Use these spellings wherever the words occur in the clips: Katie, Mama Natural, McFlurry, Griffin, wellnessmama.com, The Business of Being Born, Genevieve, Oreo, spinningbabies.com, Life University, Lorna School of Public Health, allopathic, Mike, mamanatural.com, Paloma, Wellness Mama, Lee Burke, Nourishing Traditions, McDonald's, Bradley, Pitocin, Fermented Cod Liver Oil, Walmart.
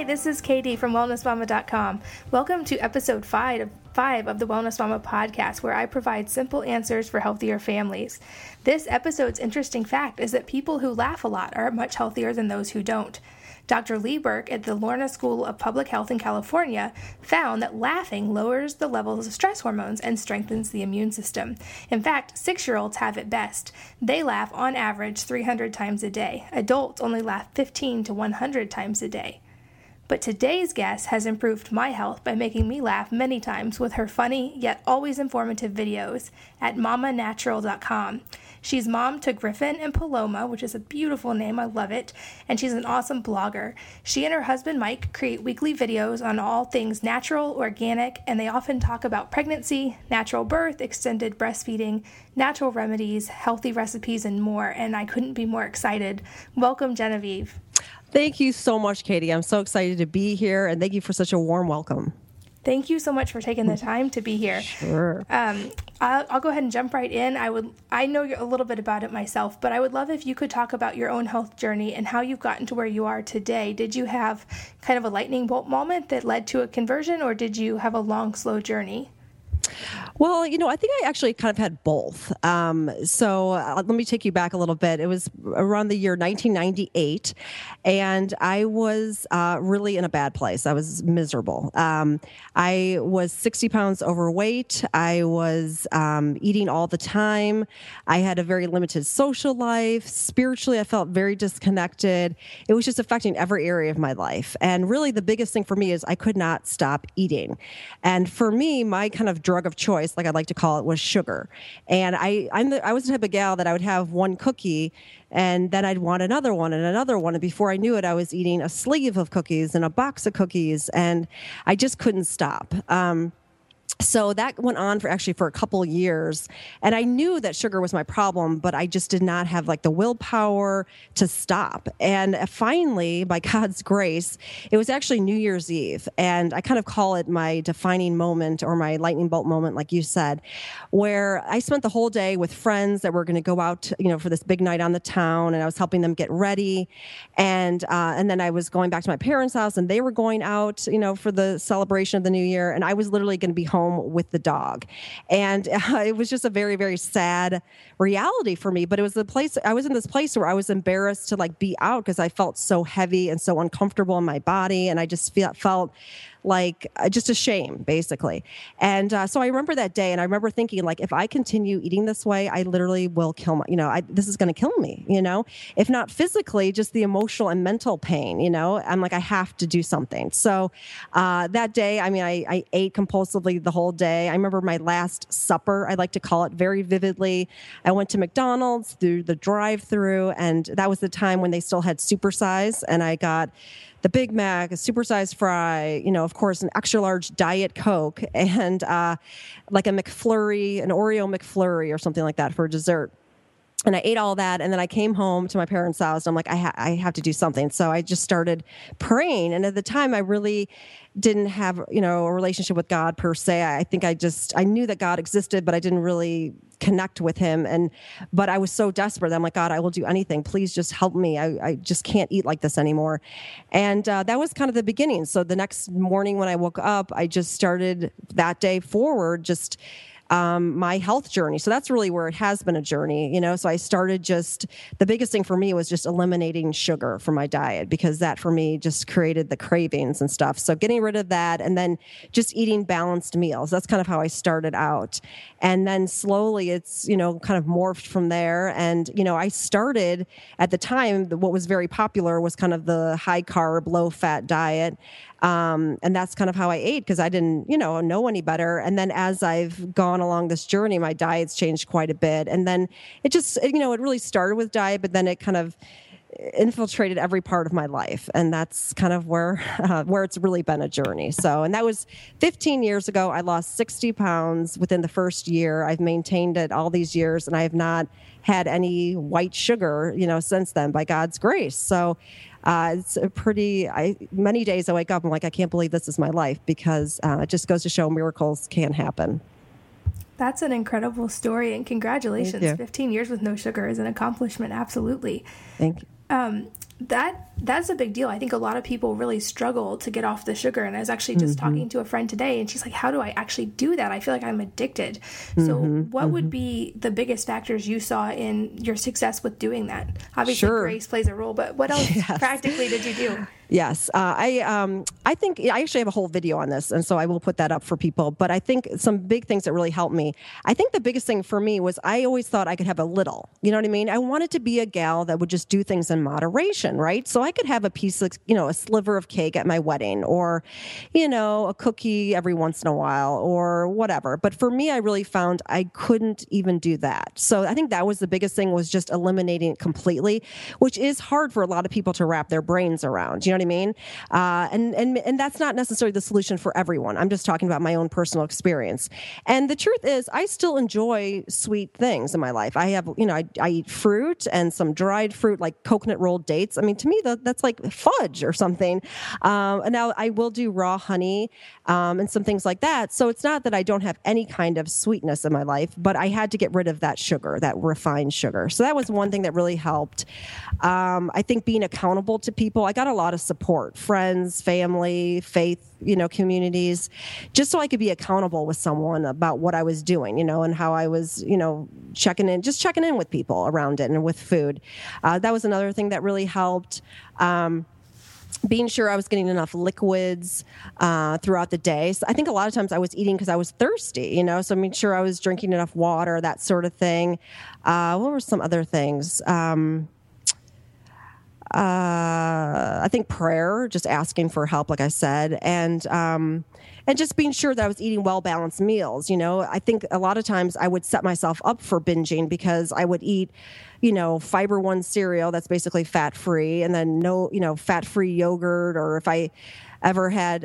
Hi, this is Katie from wellnessmama.com. Welcome to episode 5 of the Wellness Mama podcast, where I provide simple answers for healthier families. This episode's interesting fact is that people who laugh a lot are much healthier than those who don't. Dr. Lee Burke at the Lorna School of Public Health in California found that laughing lowers the levels of stress hormones and strengthens the immune system. In fact, 6-year-olds have it best. They laugh on average 300 times a day. Adults only laugh 15 to 100 times a day. But today's guest has improved my health by making me laugh many times with her funny yet always informative videos at mamanatural.com. She's mom to Griffin and Paloma, which is a beautiful name, I love it, and she's an awesome blogger. She and her husband Mike create weekly videos on all things natural, organic, and they often talk about pregnancy, natural birth, extended breastfeeding, natural remedies, healthy recipes, and more, and I couldn't be more excited. Welcome, Genevieve. Thank you so much, Katie. I'm so excited to be here, and thank you for such a warm welcome. Thank you so much for taking the time to be here. Sure. I'll go ahead and jump right in. I know a little bit about it myself, but I would love if you could talk about your own health journey and how you've gotten to where you are today. Did you have kind of a lightning bolt moment that led to a conversion, or did you have a long, slow journey? Well, I think I actually kind of had both. So let me take you back a little bit. It was around the year 1998, and I was really in a bad place. I was miserable. I was 60 pounds overweight. I was eating all the time. I had a very limited social life. Spiritually, I felt very disconnected. It was just affecting every area of my life. And really, the biggest thing for me is I could not stop eating. And for me, my kind of drug of choice, like I like to call it, was sugar. And I was the type of gal that I would have one cookie and then I'd want another one and another one. And before I knew it, I was eating a sleeve of cookies and a box of cookies, and I just couldn't stop. So that went on for a couple years, and I knew that sugar was my problem, but I just did not have the willpower to stop. And finally, by God's grace, it was actually New Year's Eve, and I kind of call it my defining moment or my lightning bolt moment, like you said, where I spent the whole day with friends that were going to go out, for this big night on the town, and I was helping them get ready, and then I was going back to my parents' house, and they were going out, for the celebration of the New Year, and I was literally going to be home with the dog. And it was just a very, very sad reality for me. But it was I was in this place where I was embarrassed to be out because I felt so heavy and so uncomfortable in my body. And I just felt just a shame, basically. And so I remember that day, and I remember thinking, if I continue eating this way, I literally will kill this is going to kill me, if not physically, just the emotional and mental pain, I'm I have to do something. So that day, I ate compulsively the whole day. I remember my last supper, I like to call it, very vividly. I went to McDonald's through the drive-thru, and that was the time when they still had supersize, and I got the Big Mac, a supersized fry, of course, an extra large Diet Coke, and a McFlurry, an Oreo McFlurry or something like that for dessert. And I ate all that, and then I came home to my parents' house, and I'm I have to do something. So I just started praying. And at the time, I really didn't have, a relationship with God per se. I think I knew that God existed, but I didn't really connect with him. But I was so desperate that I'm God, I will do anything. Please just help me. I just can't eat like this anymore. And that was kind of the beginning. So the next morning when I woke up, I just started that day forward, just my health journey. So that's really where it has been a journey, So I started the biggest thing for me was just eliminating sugar from my diet, because that for me just created the cravings and stuff. So getting rid of that, and then just eating balanced meals. That's kind of how I started out. And then slowly it's, kind of morphed from there. And, I started at the time, what was very popular was kind of the high carb, low fat diet. And that's kind of how I ate, because I didn't, know any better. And then as I've gone along this journey, my diet's changed quite a bit. And then it just, it really started with diet, but then it kind of infiltrated every part of my life. And that's kind of where it's really been a journey. So, and that was 15 years ago. I lost 60 pounds within the first year. I've maintained it all these years, and I have not had any white sugar, since then, by God's grace. So, it's a pretty, many days I wake up, I'm I can't believe this is my life, because it just goes to show miracles can happen. That's an incredible story, and congratulations. 15 years with no sugar is an accomplishment. Absolutely. Thank you. That's a big deal. I think a lot of people really struggle to get off the sugar. And I was actually just talking to a friend today, and she's like, how do I actually do that? I feel like I'm addicted. So what would be the biggest factors you saw in your success with doing that? Obviously, grace plays a role, but what else practically did you do? Yes. I think I actually have a whole video on this, and so I will put that up for people. But I think some big things that really helped me. I think the biggest thing for me was I always thought I could have a little, you know what I mean? I wanted to be a gal that would just do things in moderation, right? So I could have a piece of, you know, a sliver of cake at my wedding, or, you know, a cookie every once in a while or whatever. But for me, I really found I couldn't even do that. So I think that was the biggest thing, was just eliminating it completely, which is hard for a lot of people to wrap their brains around, you know what I mean? And that's not necessarily the solution for everyone. I'm just talking about my own personal experience. And the truth is, I still enjoy sweet things in my life. I have, you know, I eat fruit and some dried fruit, like coconut rolled dates. I mean, to me, that's like fudge or something. And now I will do raw honey and some things like that. So it's not that I don't have any kind of sweetness in my life, but I had to get rid of that sugar, that refined sugar. So that was one thing that really helped. I think being accountable to people. I got a lot of support, friends, family, faith, you know, communities, just so I could be accountable with someone about what I was doing, you know, and how I was, you know, checking in with people around it and with food. That was another thing that really helped. Being sure I was getting enough liquids throughout the day. So I think a lot of times I was eating because I was thirsty, you know, so I made sure I was drinking enough water, that sort of thing. What were some other things? I think prayer, just asking for help, like I said, and just being sure that I was eating well-balanced meals. You know, I think a lot of times I would set myself up for binging because I would eat, you know, Fiber One cereal that's basically fat-free, and then fat-free yogurt, or if I ever had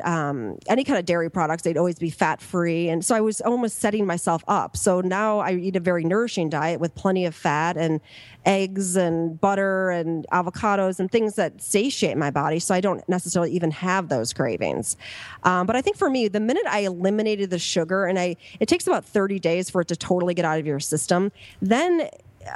any kind of dairy products, they'd always be fat-free. And so I was almost setting myself up. So now I eat a very nourishing diet with plenty of fat and eggs and butter and avocados and things that satiate my body, so I don't necessarily even have those cravings. But I think for me, the minute I eliminated the sugar, and it takes about 30 days for it to totally get out of your system, then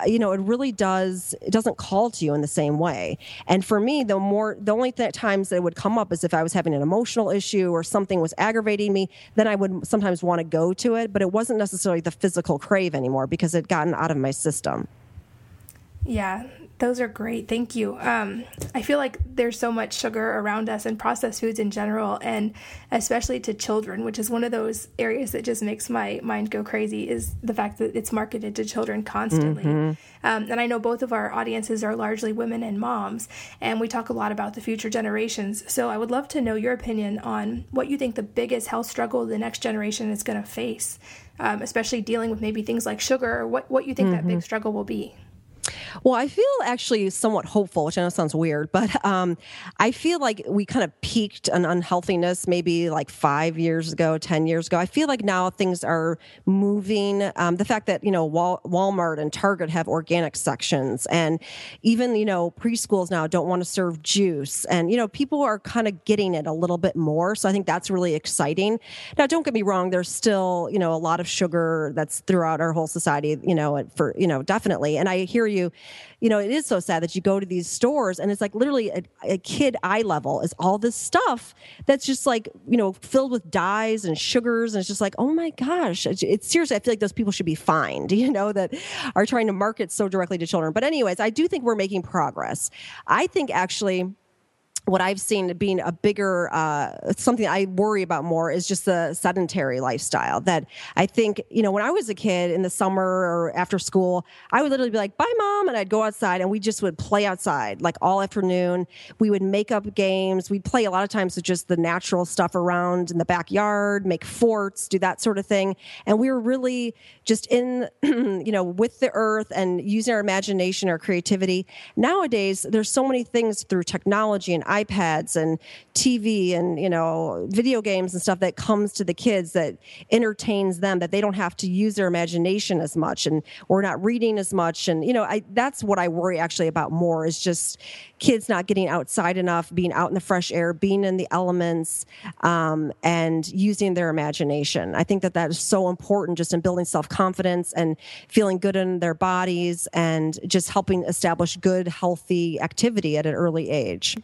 you know, it really does, it doesn't call to you in the same way. And for me, the only times that it would come up is if I was having an emotional issue or something was aggravating me, then I would sometimes want to go to it, but it wasn't necessarily the physical crave anymore because it had gotten out of my system. Yeah. Those are great. Thank you. I feel like there's so much sugar around us and processed foods in general, and especially to children, which is one of those areas that just makes my mind go crazy, is the fact that it's marketed to children constantly. And I know both of our audiences are largely women and moms, and we talk a lot about the future generations. So I would love to know your opinion on what you think the biggest health struggle the next generation is going to face, especially dealing with maybe things like sugar, or what you think that big struggle will be. Well, I feel actually somewhat hopeful, which I know sounds weird, but I feel like we kind of peaked on unhealthiness maybe like 5 years ago, 10 years ago. I feel like now things are moving. The fact that, you know, Walmart and Target have organic sections, and even, you know, preschools now don't want to serve juice, and, you know, people are kind of getting it a little bit more. So I think that's really exciting. Now, don't get me wrong. There's still, you know, a lot of sugar that's throughout our whole society, you know, for, you know, definitely. And I hear you know, it is so sad that you go to these stores and it's like literally a kid eye level is all this stuff that's just like, you know, filled with dyes and sugars. And it's just like, oh my gosh, it's seriously, I feel like those people should be fined, you know, that are trying to market so directly to children. But anyways, I do think we're making progress. I think actually what I've seen being a bigger, something I worry about more is just the sedentary lifestyle that I think, you know, when I was a kid in the summer or after school, I would literally be like, bye mom. And I'd go outside and we just would play outside like all afternoon. We would make up games. We'd play a lot of times with just the natural stuff around in the backyard, make forts, do that sort of thing. And we were really just in, you know, with the earth and using our imagination, our creativity. Nowadays, there's so many things through technology and iPads and TV and, you know, video games and stuff that comes to the kids that entertains them, that they don't have to use their imagination as much, and we're not reading as much. And, you know, that's what I worry actually about more, is just kids not getting outside enough, being out in the fresh air, being in the elements, and using their imagination. I think that is so important just in building self-confidence and feeling good in their bodies and just helping establish good, healthy activity at an early age.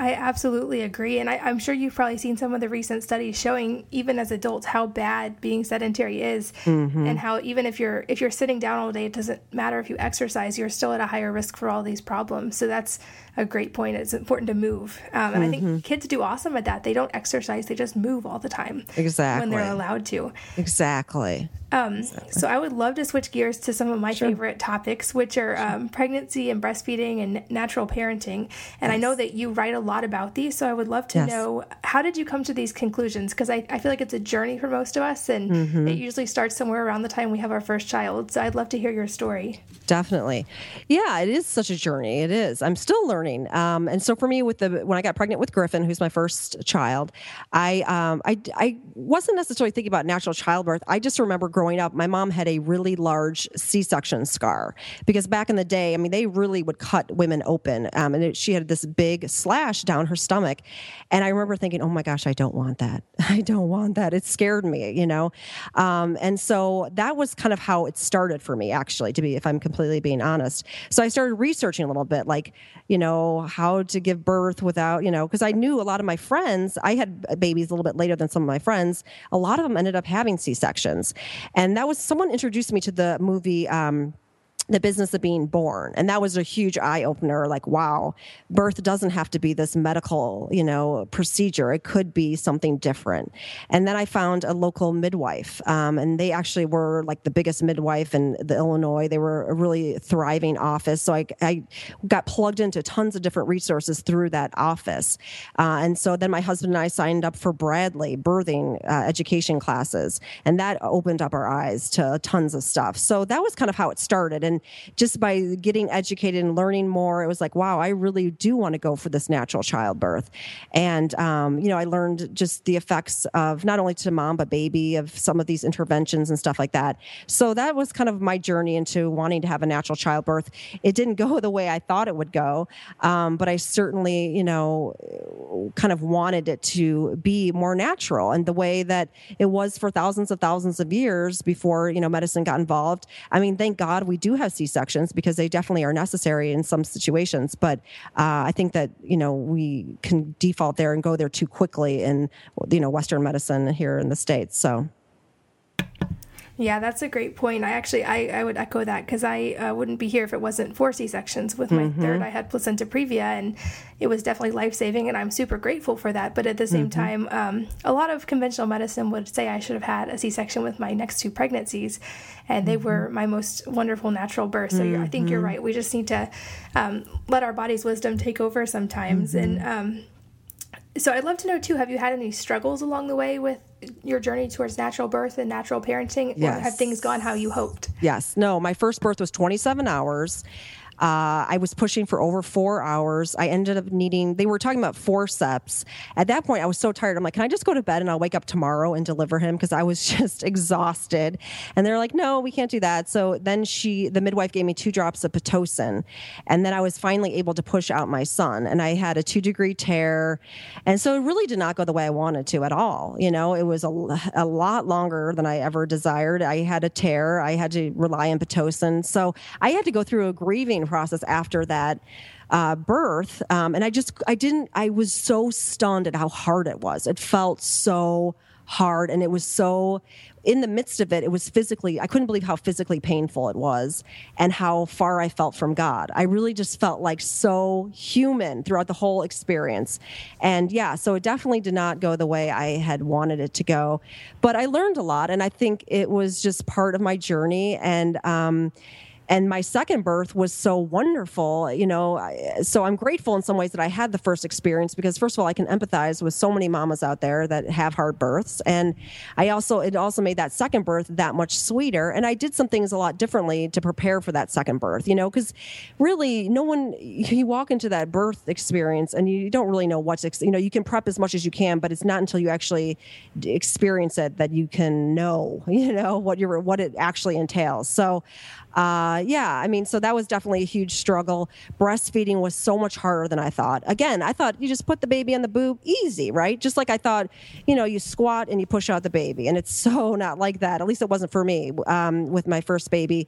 I absolutely agree. And I'm sure you've probably seen some of the recent studies showing, even as adults, how bad being sedentary is, mm-hmm. and how even if you're sitting down all day, it doesn't matter if you exercise, you're still at a higher risk for all these problems. So that's a great point. It's important to move. And mm-hmm. I think kids do awesome at that. They don't exercise. They just move all the time. Exactly. When they're allowed to. Exactly. So I would love to switch gears to some of my sure. favorite topics, which are pregnancy and breastfeeding and natural parenting. And yes. I know that you write a lot about these, so I would love to yes. know, how did you come to these conclusions? Because I feel like it's a journey for most of us, and mm-hmm. it usually starts somewhere around the time we have our first child. So I'd love to hear your story. Definitely. Yeah, it is such a journey. It is. I'm still learning. And so for me, when I got pregnant with Griffin, who's my first child, I wasn't necessarily thinking about natural childbirth. I just remember growing up, my mom had a really large C-section scar, because back in the day, I mean, they really would cut women open, she had this big slash down her stomach. And I remember thinking, oh my gosh, I don't want that. I don't want that. It scared me, you know? And so that was kind of how it started for me, actually, if I'm completely being honest. So I started researching a little bit, like, you know, how to give birth without, you know, because I knew a lot of my friends, I had babies a little bit later than some of my friends. A lot of them ended up having C-sections. And that was, someone introduced me to the movie, The Business of Being Born. And that was a huge eye-opener, like, wow, birth doesn't have to be this medical, you know, procedure. It could be something different. And then I found a local midwife, and they actually were like the biggest midwife in the Illinois. They were a really thriving office. So I got plugged into tons of different resources through that office. And so then my husband and I signed up for Bradley birthing education classes, and that opened up our eyes to tons of stuff. So that was kind of how it started. And just by getting educated and learning more, it was like, wow, I really do want to go for this natural childbirth. And, you know, I learned just the effects of not only to mom, but baby, of some of these interventions and stuff like that. So that was kind of my journey into wanting to have a natural childbirth. It didn't go the way I thought it would go, but I certainly, you know, kind of wanted it to be more natural. And the way that it was for thousands of years before, you know, medicine got involved. I mean, thank God we do have C-sections, because they definitely are necessary in some situations. But I think that, you know, we can default there and go there too quickly in, you know, Western medicine here in the States. So. Yeah, that's a great point. I would echo that, because I wouldn't be here if it wasn't for C-sections. With my mm-hmm. third, I had placenta previa, and it was definitely life-saving, and I'm super grateful for that. But at the same mm-hmm. time, a lot of conventional medicine would say I should have had a C-section with my next two pregnancies, and they mm-hmm. were my most wonderful natural births. So mm-hmm. I think you're right. We just need to let our body's wisdom take over sometimes. Mm-hmm. And so I'd love to know, too, have you had any struggles along the way with your journey towards natural birth and natural parenting? Yes. Or have things gone how you hoped? Yes. No, my first birth was 27 hours. I was pushing for over 4 hours. I ended up they were talking about forceps. At that point, I was so tired. I'm like, can I just go to bed and I'll wake up tomorrow and deliver him? Because I was just exhausted. And they're like, no, we can't do that. So then the midwife gave me 2 drops of Pitocin. And then I was finally able to push out my son. And I had a 2-degree tear. And so it really did not go the way I wanted to at all. You know, it was a lot longer than I ever desired. I had a tear. I had to rely on Pitocin. So I had to go through a grieving process after that birth. And I was so stunned at how hard it was. It felt so hard. And it was so, in the midst of it, it was physically, I couldn't believe how physically painful it was and how far I felt from God. I really just felt like so human throughout the whole experience. And yeah, so it definitely did not go the way I had wanted it to go. But I learned a lot. And I think it was just part of my journey. And And my second birth was so wonderful, you know, so I'm grateful in some ways that I had the first experience, because first of all, I can empathize with so many mamas out there that have hard births. And it also made that second birth that much sweeter. And I did some things a lot differently to prepare for that second birth, you know, because really you walk into that birth experience and you don't really know you can prep as much as you can, but it's not until you actually experience it that you can know, you know, what it actually entails. So, so that was definitely a huge struggle. Breastfeeding was so much harder than I thought. Again, I thought you just put the baby on the boob, easy, right? Just like I thought, you know, you squat and you push out the baby. And it's so not like that. At least it wasn't for me with my first baby.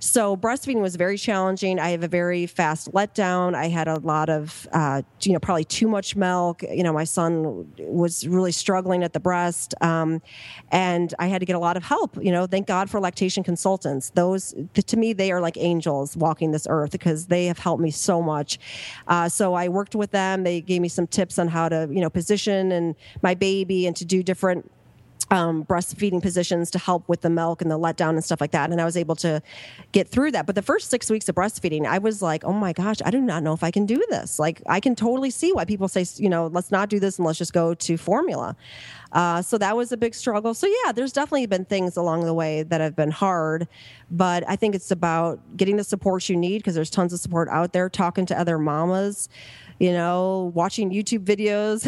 So breastfeeding was very challenging. I have a very fast letdown. I had a lot of, probably too much milk. You know, my son was really struggling at the breast, and I had to get a lot of help. You know, thank God for lactation consultants. Those, to me, they are like angels walking this earth because they have helped me so much. So I worked with them. They gave me some tips on how to, you know, position and my baby and to do different breastfeeding positions to help with the milk and the letdown and stuff like that. And I was able to get through that. But the first 6 weeks of breastfeeding, I was like, oh my gosh, I do not know if I can do this. Like, I can totally see why people say, you know, let's not do this and let's just go to formula. So that was a big struggle. So yeah, there's definitely been things along the way that have been hard, but I think it's about getting the support you need, because there's tons of support out there, talking to other mamas, you know, watching YouTube videos,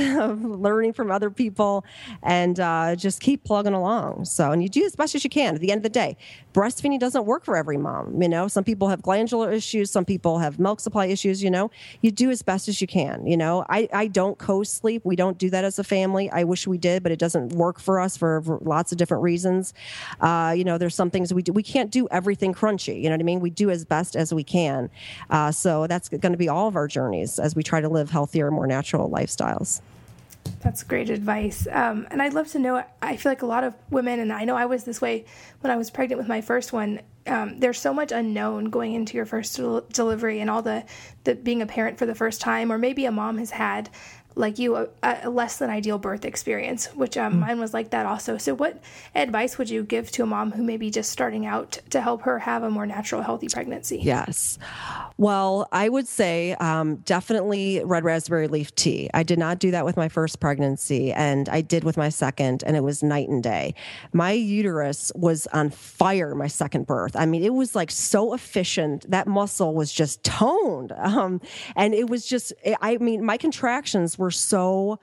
learning from other people, and just keep plugging along. So, and you do as best as you can. At the end of the day, breastfeeding doesn't work for every mom. You know, some people have glandular issues, some people have milk supply issues. You know, you do as best as you can. You know, I don't co-sleep. We don't do that as a family. I wish we did, but it doesn't work for us for lots of different reasons. There's some things we do. We can't do everything crunchy. You know what I mean? We do as best as we can. So that's going to be all of our journeys as we try to live healthier, more natural lifestyles. That's great advice. And I'd love to know, I feel like a lot of women, and I know I was this way when I was pregnant with my first one, there's so much unknown going into your first delivery and all the being a parent for the first time, or maybe a mom has had, like you, a less than ideal birth experience, which mine was like that also. So what advice would you give to a mom who may be just starting out to help her have a more natural, healthy pregnancy? Yes. Well, I would say definitely red raspberry leaf tea. I did not do that with my first pregnancy, and I did with my second, and it was night and day. My uterus was on fire my second birth. I mean, it was like so efficient. That muscle was just toned. And it was just, I mean, my contractions were so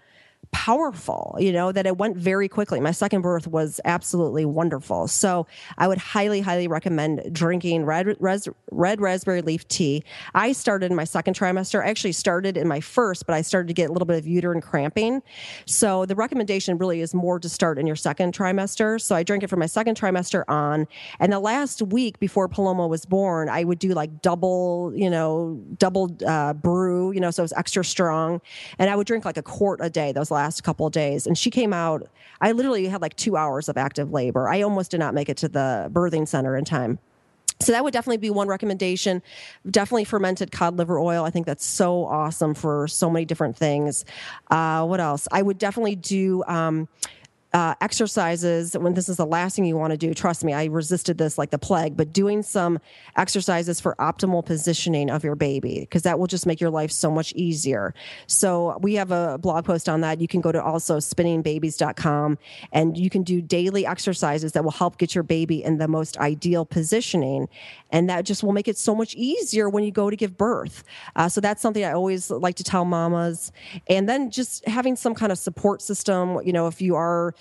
powerful, you know, that it went very quickly. My second birth was absolutely wonderful. So I would highly, highly recommend drinking red raspberry leaf tea. I started in my second trimester. I actually started in my first, but I started to get a little bit of uterine cramping. So the recommendation really is more to start in your second trimester. So I drank it from my second trimester on. And the last week before Paloma was born, I would do like double brew, you know, so it was extra strong. And I would drink like a quart a day. Those last couple of days. And she came out, I literally had like 2 hours of active labor. I almost did not make it to the birthing center in time. So that would definitely be one recommendation. Definitely fermented cod liver oil. I think that's so awesome for so many different things. What else? I would definitely do exercises. When this is the last thing you want to do, trust me, I resisted this like the plague, but doing some exercises for optimal positioning of your baby, because that will just make your life so much easier. So we have a blog post on that. You can go to also spinningbabies.com, and you can do daily exercises that will help get your baby in the most ideal positioning. And that just will make it so much easier when you go to give birth. So that's something I always like to tell mamas. And then just having some kind of support system, you know, if you are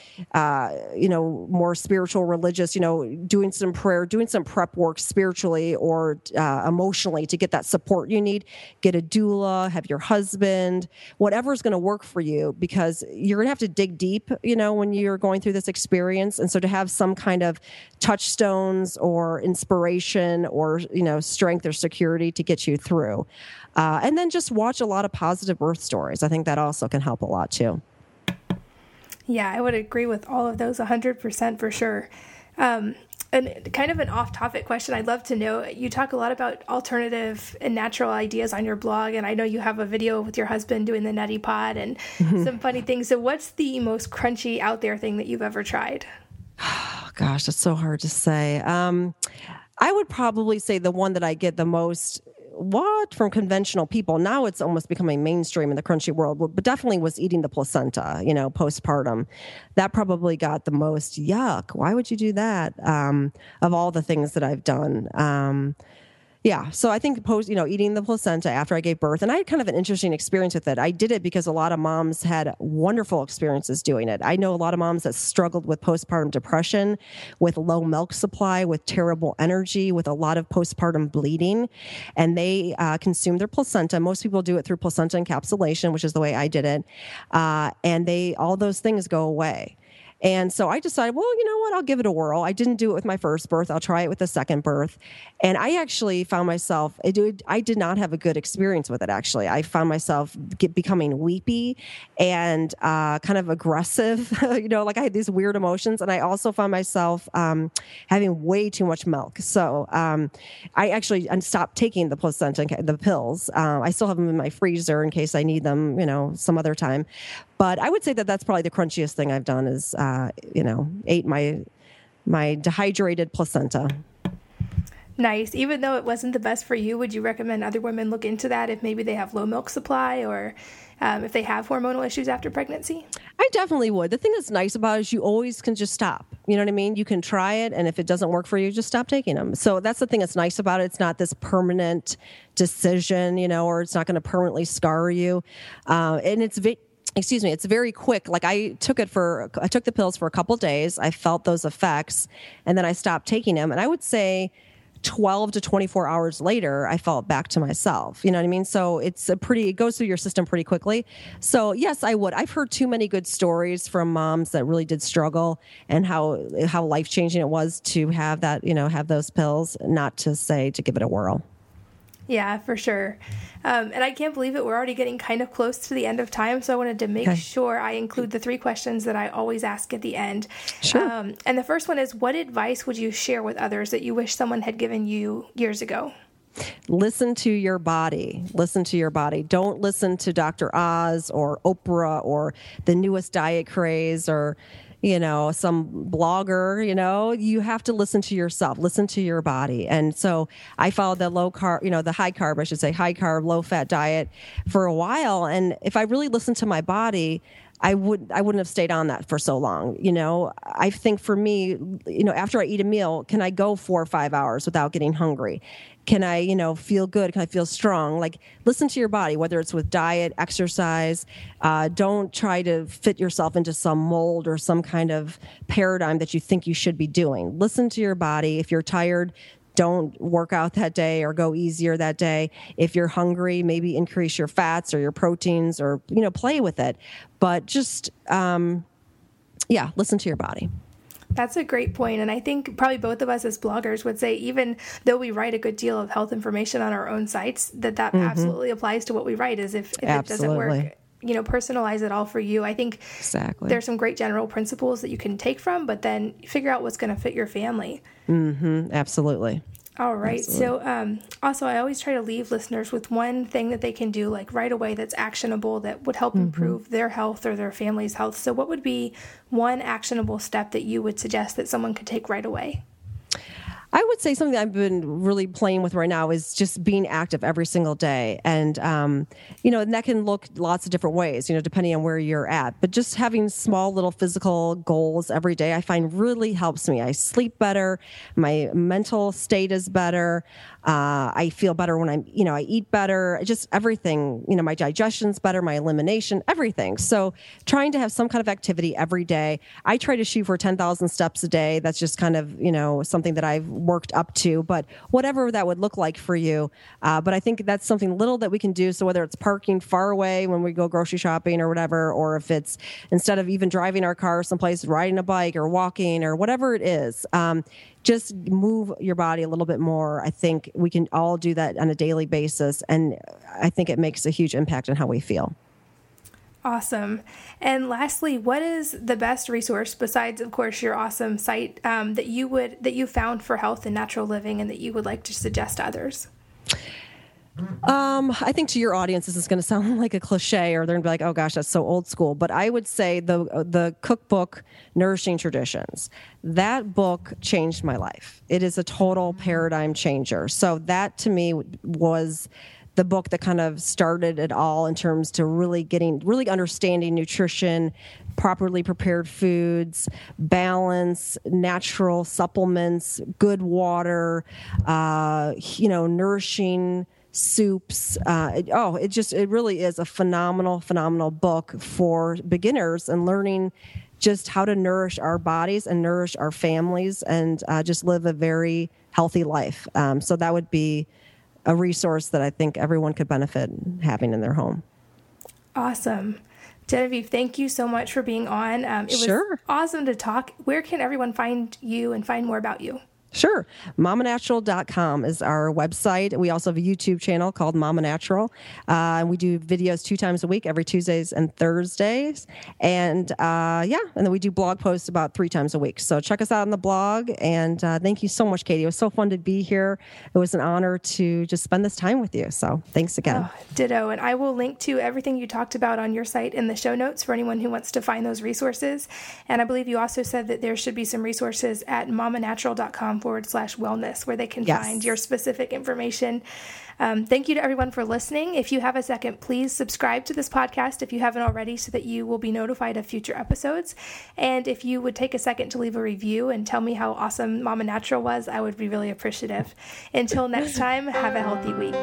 more spiritual, religious, you know, doing some prayer, doing some prep work spiritually or emotionally to get that support you need. Get a doula, have your husband, whatever is going to work for you, because you're going to have to dig deep, you know, when you're going through this experience. And so to have some kind of touchstones or inspiration or, you know, strength or security to get you through. And then just watch a lot of positive birth stories. I think that also can help a lot too. Yeah, I would agree with all of those 100% for sure. And kind of an off-topic question, I'd love to know, you talk a lot about alternative and natural ideas on your blog, and I know you have a video with your husband doing the neti pot and some funny things. So what's the most crunchy out there thing that you've ever tried? Oh, gosh, that's so hard to say. I would probably say the one that I get the most what from conventional people, now it's almost becoming mainstream in the crunchy world, but definitely was eating the placenta, you know, postpartum. That probably got the most yuck. Why would you do that? Of all the things that I've done. Yeah. So I think eating the placenta after I gave birth, and I had kind of an interesting experience with it. I did it because a lot of moms had wonderful experiences doing it. I know a lot of moms that struggled with postpartum depression, with low milk supply, with terrible energy, with a lot of postpartum bleeding, and they consumed their placenta. Most people do it through placenta encapsulation, which is the way I did it. And all those things go away. And so I decided, well, you know what? I'll give it a whirl. I didn't do it with my first birth. I'll try it with the second birth. And I actually found myself, I did not have a good experience with it, actually. I found myself becoming weepy and kind of aggressive. You know, like I had these weird emotions. And I also found myself having way too much milk. So I actually stopped taking the placenta, the pills. I still have them in my freezer in case I need them, you know, some other time. But I would say that that's probably the crunchiest thing I've done is, ate my dehydrated placenta. Nice. Even though it wasn't the best for you, would you recommend other women look into that if maybe they have low milk supply or if they have hormonal issues after pregnancy? I definitely would. The thing that's nice about it is you always can just stop. You know what I mean? You can try it, and if it doesn't work for you, just stop taking them. So that's the thing that's nice about it. It's not this permanent decision, you know, or it's not going to permanently scar you. And it's it's very quick. Like I took the pills for a couple days. I felt those effects and then I stopped taking them. And I would say 12 to 24 hours later, I felt back to myself. You know what I mean? So it goes through your system pretty quickly. So yes, I would. I've heard too many good stories from moms that really did struggle and how life-changing it was to have that, you know, have those pills, not to say to give it a whirl. Yeah, for sure. And I can't believe it. We're already getting kind of close to the end of time. So I wanted to make sure I include the three questions that I always ask at the end. Sure. And the first one is, what advice would you share with others that you wish someone had given you years ago? Listen to your body. Listen to your body. Don't listen to Dr. Oz or Oprah or the newest diet craze or, you know, some blogger. You know, you have to listen to yourself, listen to your body. And so I followed the high carb, low fat diet for a while. And if I really listened to my body, I wouldn't have stayed on that for so long. You know, I think for me, you know, after I eat a meal, can I go 4 or 5 hours without getting hungry? Can I, you know, feel good? Can I feel strong? Like, listen to your body, whether it's with diet, exercise. Don't try to fit yourself into some mold or some kind of paradigm that you think you should be doing. Listen to your body. If you're tired, don't work out that day or go easier that day. If you're hungry, maybe increase your fats or your proteins or, you know, play with it. But just, listen to your body. That's a great point. And I think probably both of us as bloggers would say, even though we write a good deal of health information on our own sites, that mm-hmm. absolutely applies to what we write is if it doesn't work, you know, personalize it all for you. I think there's some great general principles that you can take from, but then figure out what's going to fit your family. Mm-hmm. Absolutely. All right. Absolutely. So also, I always try to leave listeners with one thing that they can do like right away that's actionable that would help mm-hmm. improve their health or their family's health. So what would be one actionable step that you would suggest that someone could take right away? I would say something that I've been really playing with right now is just being active every single day. And, and that can look lots of different ways, you know, depending on where you're at. But just having small little physical goals every day, I find really helps me. I sleep better. My mental state is better. I feel better when I eat better. Just everything, you know, my digestion's better, my elimination, everything. So trying to have some kind of activity every day. I try to shoot for 10,000 steps a day. That's just kind of, you know, something that I've worked up to, but whatever that would look like for you. But I think that's something little that we can do. So whether it's parking far away when we go grocery shopping or whatever, or if it's instead of even driving our car someplace, riding a bike or walking or whatever it is, just move your body a little bit more. I think we can all do that on a daily basis. And I think it makes a huge impact on how we feel. Awesome. And lastly, what is the best resource besides, of course, your awesome site that you found for health and natural living and that you would like to suggest to others? I think to your audience, this is going to sound like a cliche, or they're going to be like, oh gosh, that's so old school. But I would say the cookbook, Nourishing Traditions, that book changed my life. It is a total paradigm changer. So that to me was the book that kind of started it all in terms to really understanding nutrition, properly prepared foods, balance, natural supplements, good water, nourishing soups. It really is a phenomenal book for beginners and learning just how to nourish our bodies and nourish our families and just live a very healthy life. So that would be a resource that I think everyone could benefit having in their home. Awesome. Genevieve, thank you so much for being on. It was awesome to talk. Where can everyone find you and find more about you? Sure. Mamanatural.com is our website. We also have a YouTube channel called Mama Natural. And we do videos 2 times a week, every Tuesdays and Thursdays. And then we do blog posts about 3 times a week. So check us out on the blog. And thank you so much, Katie. It was so fun to be here. It was an honor to just spend this time with you. So thanks again. Oh, ditto. And I will link to everything you talked about on your site in the show notes for anyone who wants to find those resources. And I believe you also said that there should be some resources at mamanatural.com/wellness where they can find your specific information. Thank you to everyone for listening. If you have a second, please subscribe to this podcast if you haven't already so that you will be notified of future episodes. And if you would take a second to leave a review and tell me how awesome Mama Natural was, I would be really appreciative. Until next time, have a healthy week.